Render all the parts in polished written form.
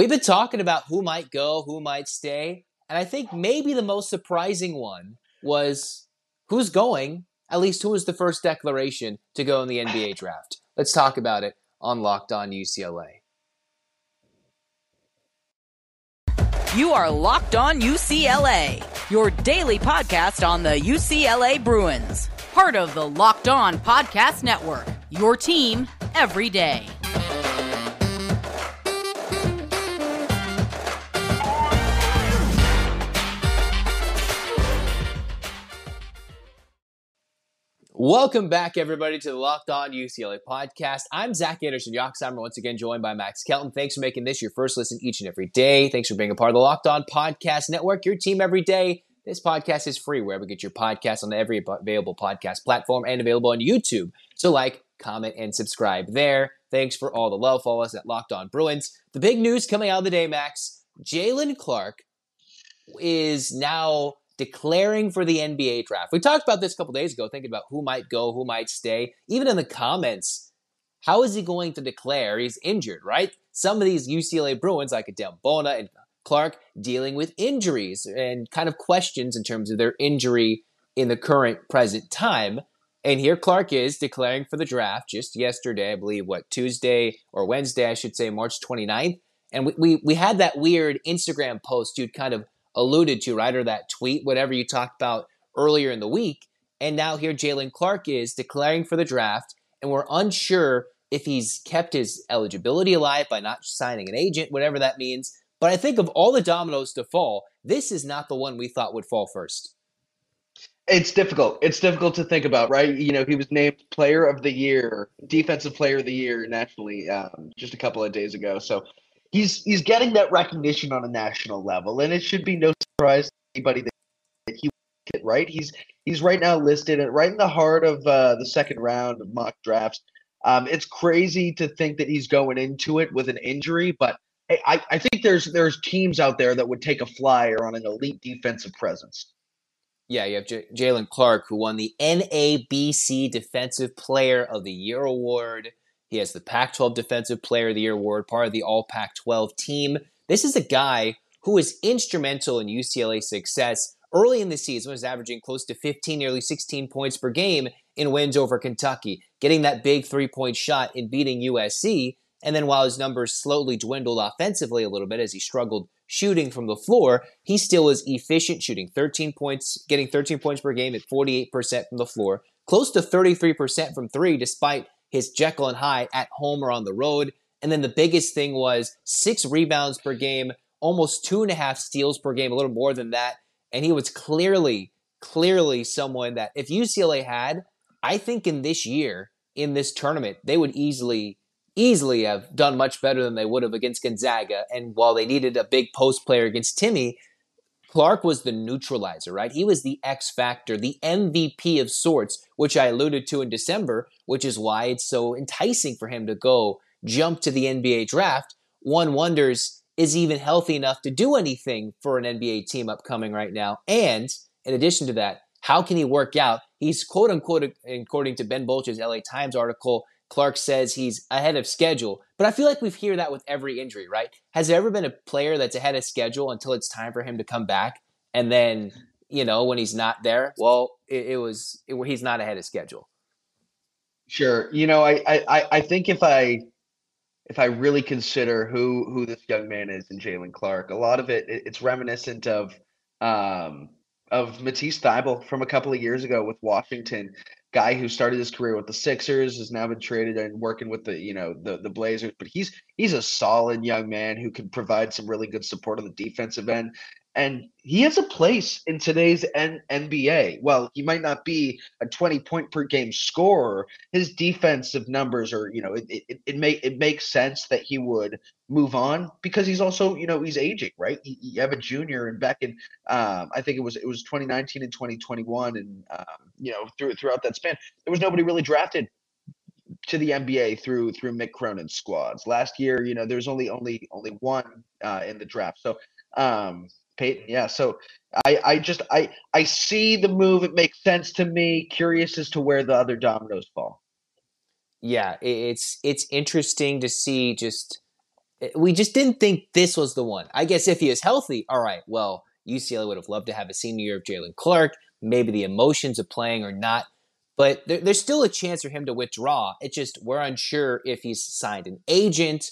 We've been talking about who might go, who might stay, and I think maybe the most surprising one was who's going, at least who was the first declaration to go in the NBA draft. Let's talk about it on Locked On UCLA. You are Locked On UCLA, your daily podcast on the UCLA Bruins. Part of the Locked On Podcast Network, your team every day. Welcome back, everybody, to the Locked On UCLA podcast. I'm Zach Anderson-Yoxsimer, once again joined by Max Kelton. Thanks for making this your first listen each and every day. Thanks for being a part of the Locked On Podcast Network, your team every day. This podcast is free wherever you get your podcasts on every available podcast platform and available on YouTube. So like, comment, and subscribe there. Thanks for all the love. Follow us at Locked On Bruins. The big news coming out of the day, Max, Jaylen Clark is now declaring for the NBA draft. We talked about this a couple days ago, thinking about who might go, who might stay. Even in the comments, how is he going to declare? He's injured, right? Some of these UCLA Bruins, like Adem Bona and Clark, dealing with injuries and kind of questions in terms of their injury in the current present time. And here Clark is declaring for the draft just yesterday, I believe, Tuesday or Wednesday, I should say, March 29th. And we had that weird Instagram post, dude, kind of alluded to, right? Or that tweet, whatever you talked about earlier in the week. And now here Jaylen Clark is declaring for the draft, and we're unsure if he's kept his eligibility alive by not signing an agent, whatever that means. But I think of all the dominoes to fall, this is not the one we thought would fall first. It's difficult. It's difficult to think about, right? You know, he was named Player of the Year, Defensive Player of the Year nationally just a couple of days ago. So He's getting that recognition on a national level, and it should be no surprise to anybody that he will get, right? He's right now listed at right in the heart of the second round of mock drafts. It's crazy to think that he's going into it with an injury, but hey, I think there's teams out there that would take a flyer on an elite defensive presence. Yeah, you have Jaylen Clark, who won the NABC Defensive Player of the Year award. He has the Pac-12 Defensive Player of the Year award, part of the All-Pac-12 team. This is a guy who was instrumental in UCLA's success early in the season, was averaging close to 15, nearly 16 points per game in wins over Kentucky, getting that big three-point shot and beating USC. And then while his numbers slowly dwindled offensively a little bit as he struggled shooting from the floor, he still was efficient, shooting 13 points, getting 13 points per game at 48% from the floor, close to 33% from three, despite his Jekyll and Hyde at home or on the road. And then the biggest thing was 6 rebounds per game, almost 2.5 steals per game, a little more than that. And he was clearly someone that if UCLA had, I think in this year, in this tournament, they would easily have done much better than they would have against Gonzaga. And while they needed a big post player against Timmy, Clark was the neutralizer, right? He was the X factor, the MVP of sorts, which I alluded to in December, which is why it's so enticing for him to go jump to the NBA draft. One wonders, is he even healthy enough to do anything for an NBA team upcoming right now? And in addition to that, how can he work out? He's quote unquote, according to Ben Bolch's LA Times article, Clark says he's ahead of schedule, but I feel like we've heard that with every injury, right? Has there ever been a player that's ahead of schedule until it's time for him to come back? And then, you know, when he's not there, well, he's not ahead of schedule. Sure. You know, I think if I really consider who this young man is in Jaylen Clark, a lot of it's reminiscent of Matisse Thybulle from a couple of years ago with Washington. Guy who started his career with the Sixers has now been traded and working with the Blazers, but he's a solid young man who can provide some really good support on the defensive end, and he has a place in today's NBA. Well, he might not be a 20-point per game scorer. His defensive numbers are, you know, it makes sense that he would move on because he's also, you know, he's aging, right? You have a junior, and back in I think it was 2019 and 2021, and you know, throughout that span, there was nobody really drafted to the NBA through Mick Cronin's squads. Last year, you know, there was only one in the draft. So Peyton, yeah. So I see the move. It makes sense to me. Curious as to where the other dominoes fall. Yeah, it's interesting to see just we just didn't think this was the one. I guess if he is healthy, all right, well, UCLA would have loved to have a senior year of Jaylen Clark. Maybe the emotions of playing or not. But there's still a chance for him to withdraw. It's just we're unsure if he's signed an agent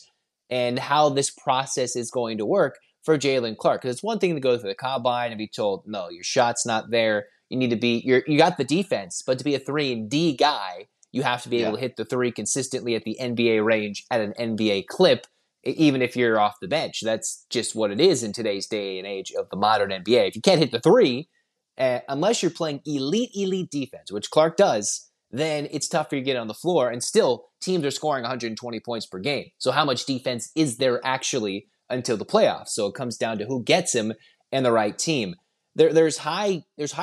and how this process is going to work for Jaylen Clark. Because it's one thing to go through the combine and be told, no, your shot's not there. You need to be, you got the defense, but to be a 3-and-D guy, you have to be able to hit the three consistently at the NBA range at an NBA clip, even if you're off the bench. That's just what it is in today's day and age of the modern NBA. If you can't hit the three, unless you're playing elite defense, which Clark does, then it's tough for you to get on the floor. And still, teams are scoring 120 points per game. So how much defense is there actually until the playoffs? So it comes down to who gets him and the right team. There's high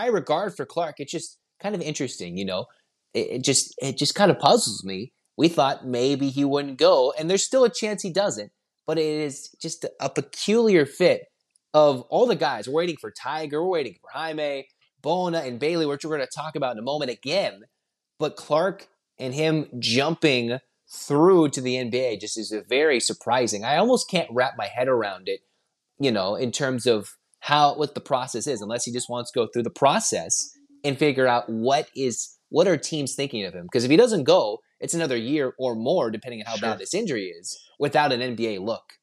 regard for Clark. It's just kind of interesting, you know. It just kind of puzzles me. We thought maybe he wouldn't go, and there's still a chance he doesn't, but it is just a peculiar fit of all the guys. We're waiting for Tiger, we're waiting for Jaime, Bona, and Bailey, which we're going to talk about in a moment again, but Clark and him jumping through to the NBA just is very surprising. I almost can't wrap my head around it, you know, in terms of what the process is, unless he just wants to go through the process and figure out what are teams thinking of him? Because if he doesn't go, it's another year or more, depending on how bad this injury is, without an NBA look.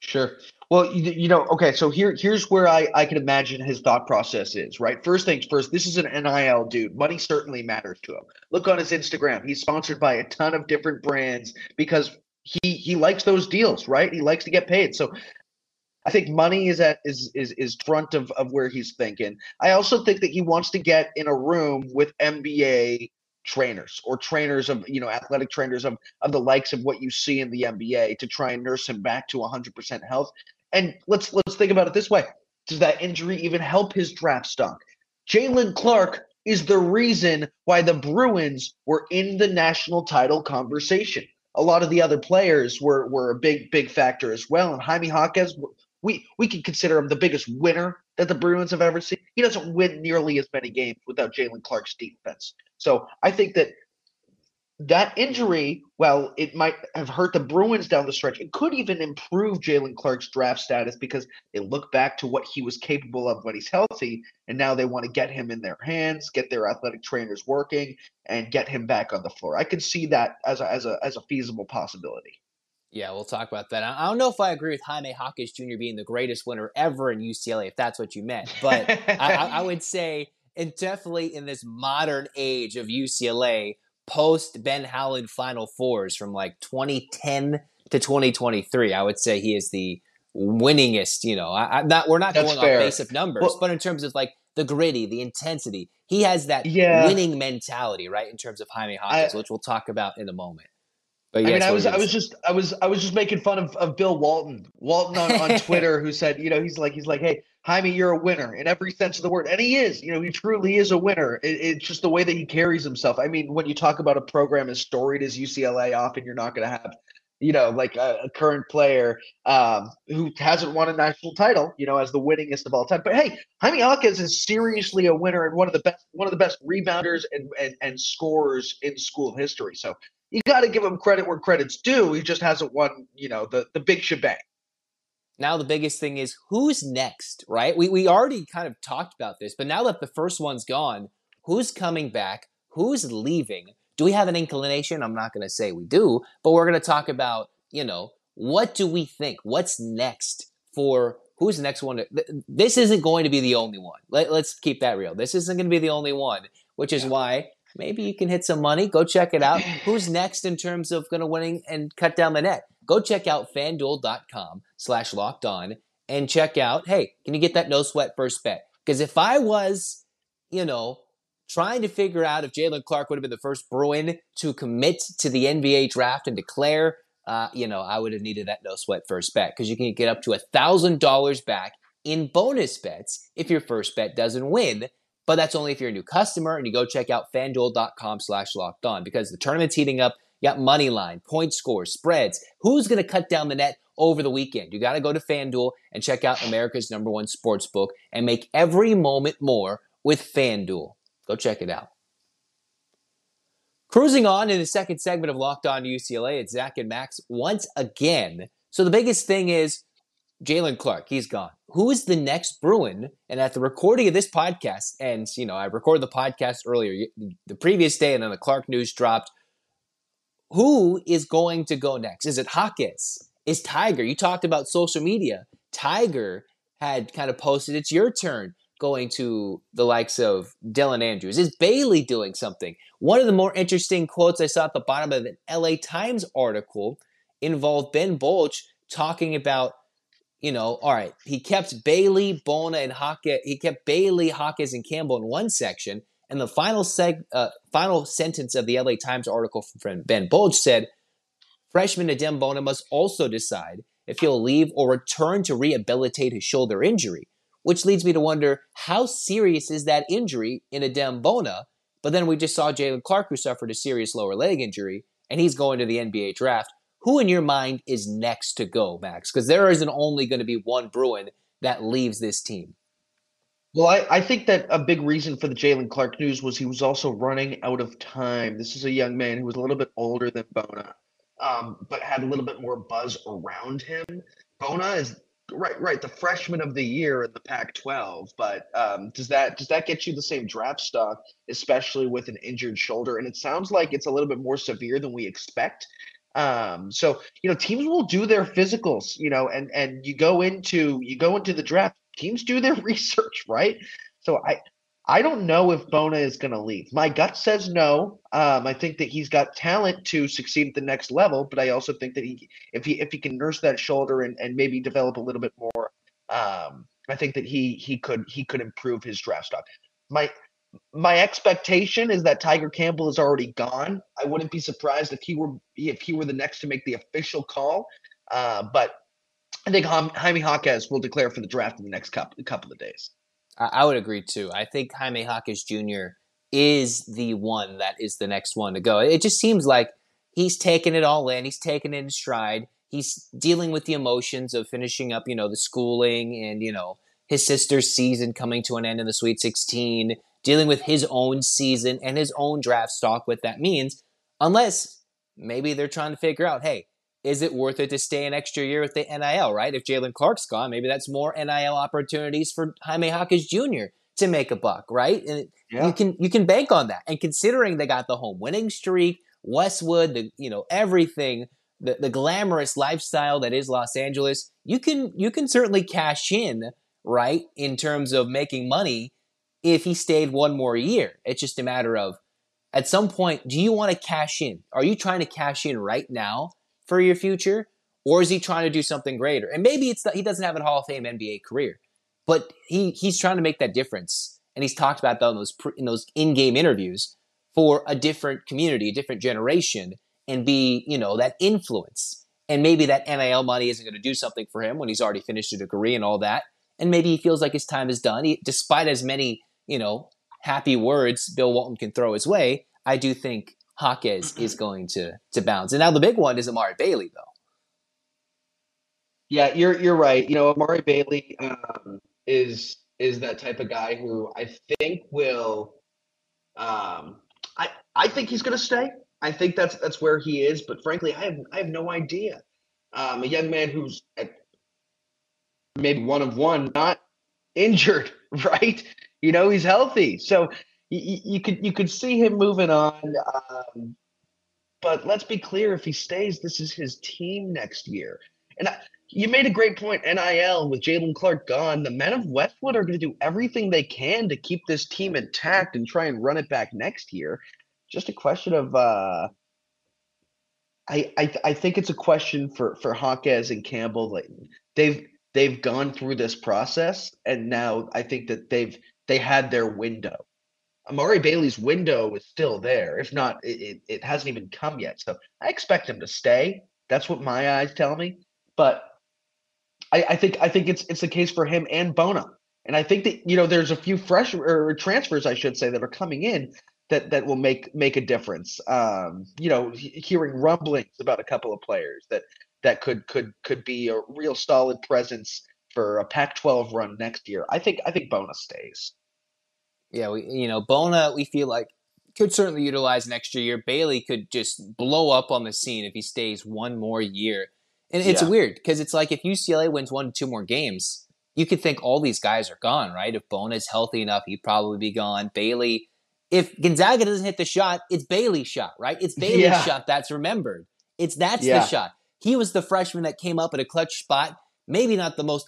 Sure. Well, you know, okay, so here's where I can imagine his thought process is, right? First things first, this is an NIL dude. Money certainly matters to him. Look on his Instagram. He's sponsored by a ton of different brands because he likes those deals, right? He likes to get paid. So I think money is front of where he's thinking. I also think that he wants to get in a room with NBA trainers or trainers of, you know, athletic trainers of the likes of what you see in the NBA to try and nurse him back to 100% health. And let's think about it this way. Does that injury even help his draft stock? Jaylen Clark is the reason why the Bruins were in the national title conversation. A lot of the other players were a big factor as well. And Jaime Jaquez, we can consider him the biggest winner that the Bruins have ever seen. He doesn't win nearly as many games without Jaylen Clark's defense. So I think that injury, while it might have hurt the Bruins down the stretch, it could even improve Jaylen Clark's draft status because they look back to what he was capable of when he's healthy, and now they want to get him in their hands, get their athletic trainers working, and get him back on the floor. I could see that as a feasible possibility. Yeah, we'll talk about that. I don't know if I agree with Jaime Jaquez Jr. being the greatest winner ever in UCLA, if that's what you meant. But I would say, and definitely in this modern age of UCLA, post-Ben Howland Final Fours from like 2010 to 2023, I would say he is the winningest. You know, we're not that's going fair. On base of numbers, well, but in terms of like the gritty, the intensity, he has that winning mentality, right, in terms of Jaime Jaquez, which we'll talk about in a moment. Yes, I mean, I was just making fun of Bill Walton. Walton on Twitter, who said, you know, he's like, hey, Jaime, you're a winner in every sense of the word, and he is. You know, he truly is a winner. It's just the way that he carries himself. I mean, when you talk about a program as storied as UCLA, often you're not going to have, you know, like a current player who hasn't won a national title, you know, as the winningest of all time. But hey, Jaime Jaquez is seriously a winner and one of the best rebounders and scorers in school history. So you got to give him credit where credit's due. He just hasn't won, you know, the big shebang. Now the biggest thing is who's next, right? We already kind of talked about this, but now that the first one's gone, who's coming back? Who's leaving? Do we have an inclination? I'm not going to say we do, but we're going to talk about, you know, what do we think? What's next for who's the next one? This isn't going to be the only one. Let's keep that real. This isn't going to be the only one, which is why – maybe you can hit some money. Go check it out. Who's next in terms of going to winning and cut down the net? Go check out FanDuel.com/LockedOn and check out, hey, can you get that no sweat first bet? Because if I was, you know, trying to figure out if Jaylen Clark would have been the first Bruin to commit to the NBA draft and declare, you know, I would have needed that no sweat first bet because you can get up to $1,000 back in bonus bets if your first bet doesn't win. But that's only if you're a new customer and you go check out FanDuel.com/LockedOn because the tournament's heating up. You got money line, point score, spreads. Who's going to cut down the net over the weekend? You got to go to FanDuel and check out America's #1 sportsbook and make every moment more with FanDuel. Go check it out. Cruising on in the second segment of Locked On UCLA, it's Zach and Max once again So the biggest thing is Jaylen Clark, he's gone. Who is the next Bruin? And at the recording of this podcast, and you know, I recorded the podcast earlier the previous day, and then the Clark news dropped. Who is going to go next? Is it Jaquez? Is Tiger? You talked about social media. Tiger had kind of posted, it's your turn, going to the likes of Dylan Andrews. Is Bailey doing something? One of the more interesting quotes I saw at the bottom of an LA Times article involved Ben Bolch talking about, you know, all right, he kept Bailey, Bona, and Jaquez. He kept Bailey, Jaquez, and Campbell in one section. And the final sentence of the LA Times article from Ben Bolch said, freshman Adem Bona must also decide if he'll leave or return to rehabilitate his shoulder injury, which leads me to wonder, how serious is that injury in Adem Bona? But then we just saw Jaylen Clark, who suffered a serious lower leg injury, and he's going to the NBA draft. Who in your mind is next to go, Max? Because there isn't only going to be one Bruin that leaves this team. Well, I think that a big reason for the Jaylen Clark news was he was also running out of time. This is a young man who was a little bit older than Bona, but had a little bit more buzz around him. Bona is right, the freshman of the year in the Pac-12. But does that get you the same draft stock, especially with an injured shoulder? And it sounds like it's a little bit more severe than we expect. So you know, teams will do their physicals, you know, and you go into the draft. Teams do their research, right? So I don't know if Bona is going to leave. My gut says no. I think that he's got talent to succeed at the next level, but I also think that if he can nurse that shoulder and maybe develop a little bit more, I think that he could improve his draft stock. My expectation is that Tiger Campbell is already gone. I wouldn't be surprised if he were the next to make the official call, but I think Jaime Jaquez will declare for the draft in the next couple of days. I would agree, too. I think Jaime Jaquez Jr. is the one that is the next one to go. It just seems like he's taken it all in. He's taken it in stride. He's dealing with the emotions of finishing up, you know, the schooling and, you know, his sister's season coming to an end in the Sweet 16, dealing with his own season and his own draft stock, what that means, unless maybe they're trying to figure out, hey, is it worth it to stay an extra year with the NIL, right? If Jaylen Clark's gone, maybe that's more NIL opportunities for Jaime Jaquez Jr. to make a buck, right? And yeah, you can bank on that. And considering they got the home winning streak, Westwood, the, you know, everything, the glamorous lifestyle that is Los Angeles, you can certainly cash in, right, in terms of making money if he stayed one more year. It's just a matter of, at some point, do you want to cash in? Are you trying to cash in right now for your future, or is he trying to do something greater? And maybe it's that he doesn't have a Hall of Fame NBA career, but he's trying to make that difference, and he's talked about that in those in-game interviews for a different community, a different generation, and be, you know, that influence. And maybe that NIL money isn't going to do something for him when he's already finished a degree and all that, and maybe he feels like his time is done. Despite as many, you know, happy words Bill Walton can throw his way, I do think Jaquez is going to bounce. And now the big one is Amari Bailey, though. Yeah, you're right. You know, Amari Bailey is that type of guy who I think will I think he's going to stay. I think that's where he is. But frankly, I have no idea. A young man who's maybe one of one, not injured, right? You know, he's healthy. So You could see him moving on, but let's be clear: if he stays, this is his team next year. And you made a great point. NIL with Jaylen Clark gone, the men of Westwood are going to do everything they can to keep this team intact and try and run it back next year. Just a question of I think it's a question for Jaquez and Campbell. Like, they've gone through this process, and now I think that they had their window. Amari Bailey's window is still there. If not, it hasn't even come yet. So I expect him to stay. That's what my eyes tell me. But I think it's the case for him and Bona. And I think that, you know, there's a few fresh or transfers, I should say, that are coming in that will make a difference. You know, hearing rumblings about a couple of players that could be a real solid presence for a Pac-12 run next year. I think Bona stays. Yeah, Bona, we feel like, could certainly utilize an extra year. Bailey could just blow up on the scene if he stays one more year And it's weird because it's like if UCLA wins 1 to 2 more games, you could think all these guys are gone, right? If Bona's healthy enough, he'd probably be gone. Bailey, if Gonzaga doesn't hit the shot, it's Bailey's shot, right? It's Bailey's shot that's remembered. That's the shot. He was the freshman that came up at a clutch spot, maybe not the most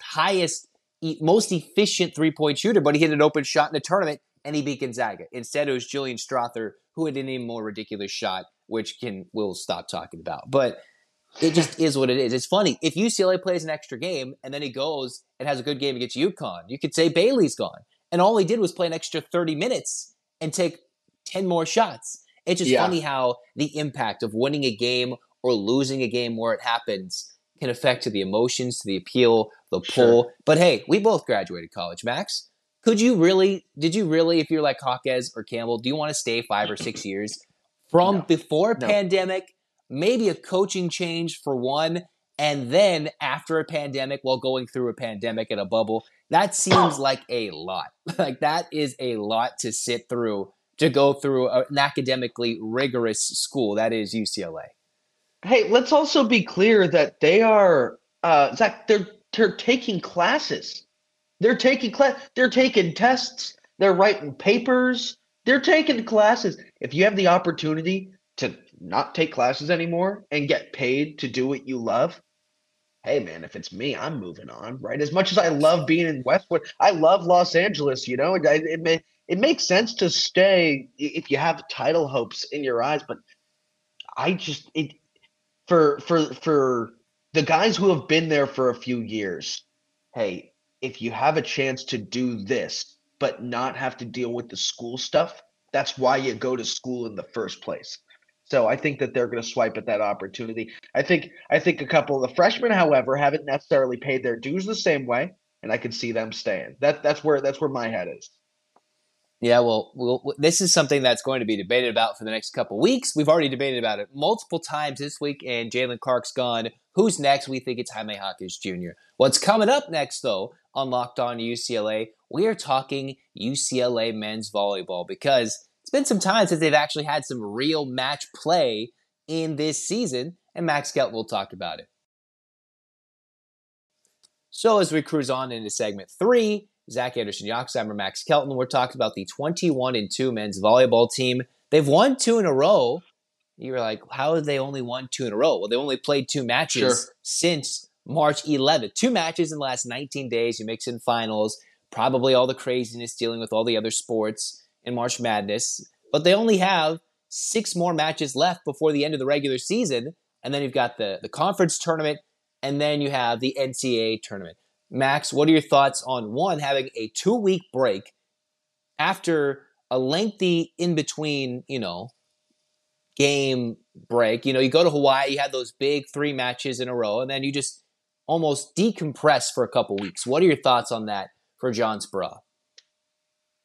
efficient three-point shooter, but he hit an open shot in a tournament, and he beat Gonzaga. Instead, it was Julian Strawther, who had an even more ridiculous shot, which we'll stop talking about. But it just is what it is. It's funny. If UCLA plays an extra game, and then he goes and has a good game against UConn, you could say Bailey's gone. And all he did was play an extra 30 minutes and take 10 more shots. It's just funny how the impact of winning a game or losing a game where it happens can affect to the emotions, to the appeal, the pull. Sure. But hey, we both graduated college, Max. Did you really, if you're like Jaquez or Campbell, do you want to stay 5 or 6 years from before pandemic, maybe a coaching change for one, and then after a pandemic, while going through a pandemic in a bubble? That seems like a lot. Like that is a lot to sit through, to go through an academically rigorous school. That is UCLA. Hey, let's also be clear that they are, Zach, they're taking classes. They're taking tests. They're writing papers. They're taking classes. If you have the opportunity to not take classes anymore and get paid to do what you love, hey, man, if it's me, I'm moving on, right? As much as I love being in Westwood, I love Los Angeles, you know? It makes sense to stay if you have title hopes in your eyes, but I just – for the guys who have been there for a few years, hey, if you have a chance to do this but not have to deal with the school stuff, that's why you go to school in the first place. So I think that they're going to swipe at that opportunity. I think a couple of the freshmen, however, haven't necessarily paid their dues the same way, and I could see them staying. That's where my head is. Yeah, well, this is something that's going to be debated about for the next couple weeks. We've already debated about it multiple times this week, and Jaylen Clark's gone. Who's next? We think it's Jaime Jaquez Jr. What's coming up next, though, on Locked On UCLA, we are talking UCLA men's volleyball because it's been some time since they've actually had some real match play in this season, and Max Kelton will talk about it. So as we cruise on into segment 3, Zach Anderson-Yoxsimer, Max Kelton. We're talking about the 21-2 men's volleyball team. They've won 2 in a row. You were like, how have they only won 2 in a row? Well, they only played 2 matches since March 11th. 2 matches in the last 19 days. You mix in finals, probably all the craziness dealing with all the other sports in March Madness. But they only have 6 more matches left before the end of the regular season. And then you've got the conference tournament, and then you have the NCAA tournament. Max, what are your thoughts on, one, having a 2-week break after a lengthy in-between, game break? You go to Hawaii, you had those big 3 matches in a row, and then you just almost decompress for a couple weeks. What are your thoughts on that for John Speraw?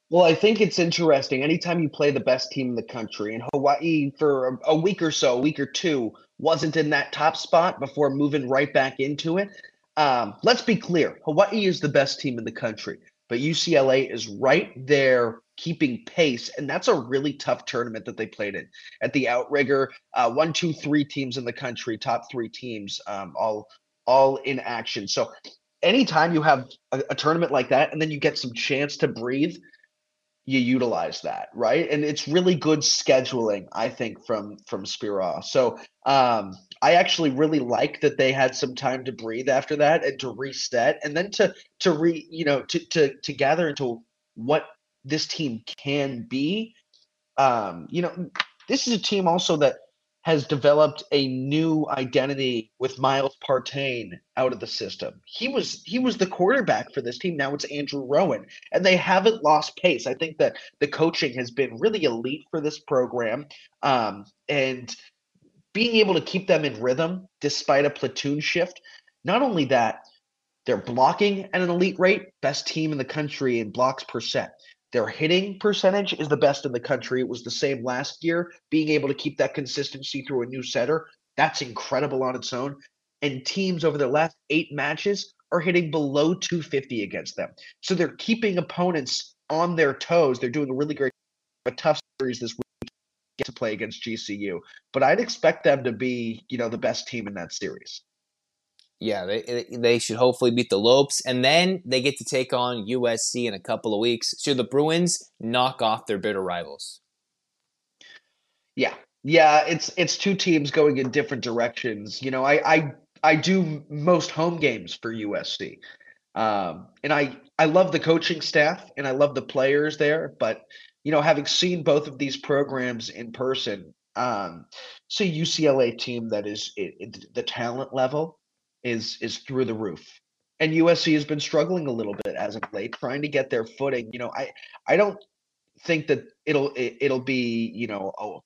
Well, I think it's interesting. Anytime you play the best team in the country, and Hawaii for a week or so, a week or two, wasn't in that top spot before moving right back into it. Let's be clear. Hawaii is the best team in the country, but UCLA is right there keeping pace, and that's a really tough tournament that they played in. At the Outrigger, 1, 2, 3 teams in the country, top 3 teams, all in action. So anytime you have a tournament like that and then you get some chance to breathe, you utilize that, right? And it's really good scheduling, I think, from Speraw. So I actually really like that they had some time to breathe after that and to reset, and then to gather into what this team can be. This is a team also that has developed a new identity with Miles Partain out of the system. He was the quarterback for this team. Now it's Andrew Rowan, and they haven't lost pace. I think that the coaching has been really elite for this program, and being able to keep them in rhythm despite a platoon shift. Not only that, they're blocking at an elite rate, best team in the country in blocks per set. Their hitting percentage is the best in the country. It was the same last year. Being able to keep that consistency through a new setter, that's incredible on its own. And teams over their last 8 matches are hitting below 250 against them. So they're keeping opponents on their toes. They're doing a really great, a tough series this week to play against GCU. But I'd expect them to be, the best team in that series. Yeah, they should hopefully beat the Lopes, and then they get to take on USC in a couple of weeks. Should the Bruins knock off their bitter rivals? Yeah, it's two teams going in different directions. You know, I do most home games for USC, and I love the coaching staff and I love the players there. But you know, having seen both of these programs in person, it's a UCLA team that is the talent level is through the roof, and USC has been struggling a little bit as of late, trying to get their footing. You know, I don't think that it'll be, you know,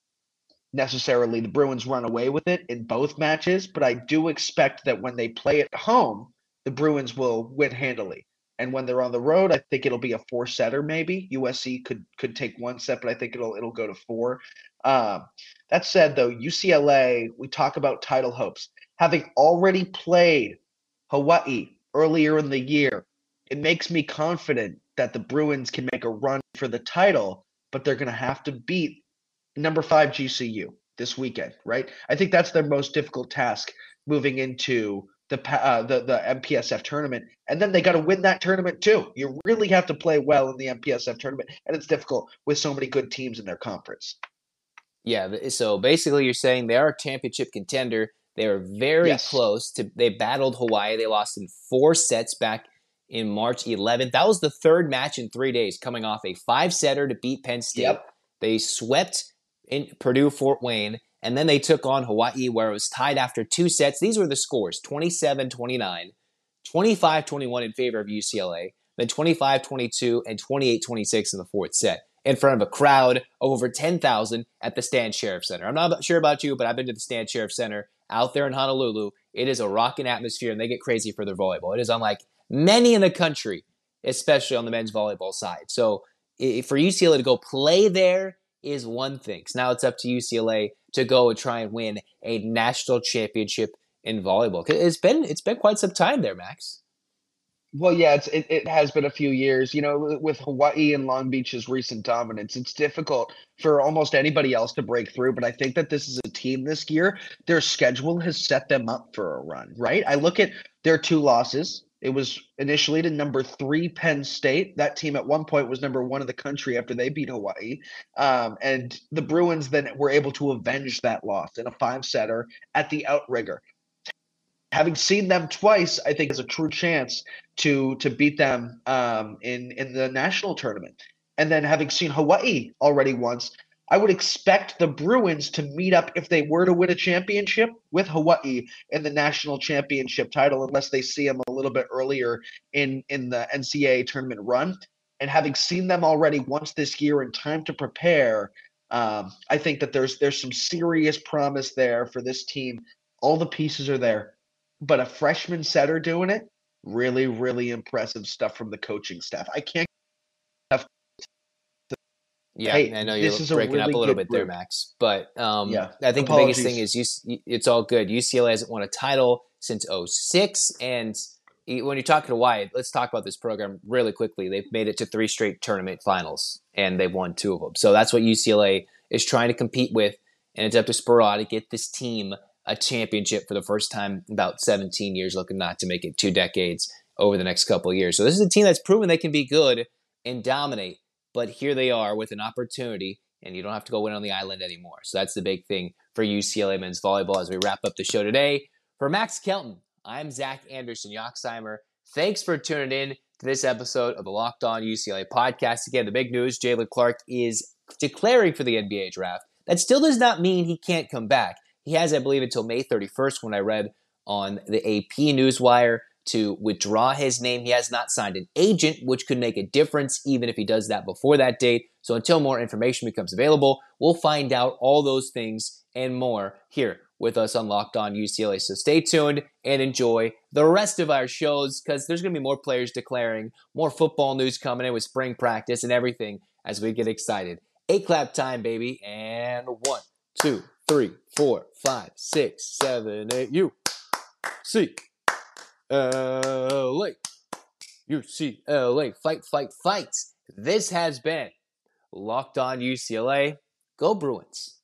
necessarily the Bruins run away with it in both matches, but I do expect that when they play at home, the Bruins will win handily, and when they're on the road, I think it'll be a four-setter maybe. USC could take one set, but I think it'll go to four. That said, though, UCLA, we talk about title hopes. Having already played Hawaii earlier in the year, it makes me confident that the Bruins can make a run for the title, but they're going to have to beat number 5 GCU this weekend, right? I think that's their most difficult task moving into the MPSF tournament, and then they got to win that tournament too. You really have to play well in the MPSF tournament, and it's difficult with so many good teams in their conference. Yeah, so basically you're saying they are a championship contender. They were very close. They battled Hawaii. They lost in 4 sets back in March 11th. That was the third match in 3 days, coming off a 5-setter to beat Penn State. Yep. They swept in Purdue-Fort Wayne, and then they took on Hawaii, where it was tied after 2 sets. These were the scores, 27-29, 25-21 in favor of UCLA, then 25-22, and 28-26 in the 4th set, in front of a crowd of over 10,000 at the Stan Sheriff Center. I'm not sure about you, but I've been to the Stan Sheriff Center out there in Honolulu. It is a rocking atmosphere, and they get crazy for their volleyball. It is unlike many in the country, especially on the men's volleyball side. So for UCLA to go play there is one thing. So now it's up to UCLA to go and try and win a national championship in volleyball. It's been quite some time there, Max. Well, yeah, it has been a few years. You know, with Hawaii and Long Beach's recent dominance, it's difficult for almost anybody else to break through. But I think that this is a team this year. Their schedule has set them up for a run, right? I look at their 2 losses. It was initially to number 3 Penn State. That team at one point was number 1 in the country after they beat Hawaii. And the Bruins then were able to avenge that loss in a 5-setter at the Outrigger. Having seen them twice, I think is a true chance to beat them in the national tournament. And then having seen Hawaii already once, I would expect the Bruins to meet up, if they were to win a championship, with Hawaii in the national championship title, unless they see them a little bit earlier in the NCAA tournament run. And having seen them already once this year in time to prepare, I think that there's some serious promise there for this team. All the pieces are there. But a freshman setter doing it, really, really impressive stuff from the coaching staff. I can't. Yeah, hey, I know you're breaking really up a little bit there, Max. But I think the biggest thing is it's all good. UCLA hasn't won a title since 2006. And when you're talking to Wyatt, let's talk about this program really quickly. They've made it to 3 straight tournament finals, and they've won 2 of them. So that's what UCLA is trying to compete with. And it's up to Speraw to get this team a championship for the first time in about 17 years, looking not to make it 2 decades over the next couple of years. So this is a team that's proven they can be good and dominate, but here they are with an opportunity, and you don't have to go win on the island anymore. So that's the big thing for UCLA men's volleyball as we wrap up the show today. For Max Kelton, I'm Zach Anderson-Yoxsimer. Thanks for tuning in to this episode of the Locked On UCLA podcast. Again, the big news, Jaylen Clark is declaring for the NBA draft. That still does not mean he can't come back. He has, I believe, until May 31st, when I read on the AP Newswire, to withdraw his name. He has not signed an agent, which could make a difference even if he does that before that date. So until more information becomes available, we'll find out all those things and more here with us on Locked On UCLA. So stay tuned and enjoy the rest of our shows, because there's going to be more players declaring, more football news coming in with spring practice and everything as we get excited. 8 clap time, baby. And 1, 2. 3, 4, 5, 6, 7, 8. UCLA. UCLA. Fight, fight, fight. This has been Locked On UCLA. Go Bruins.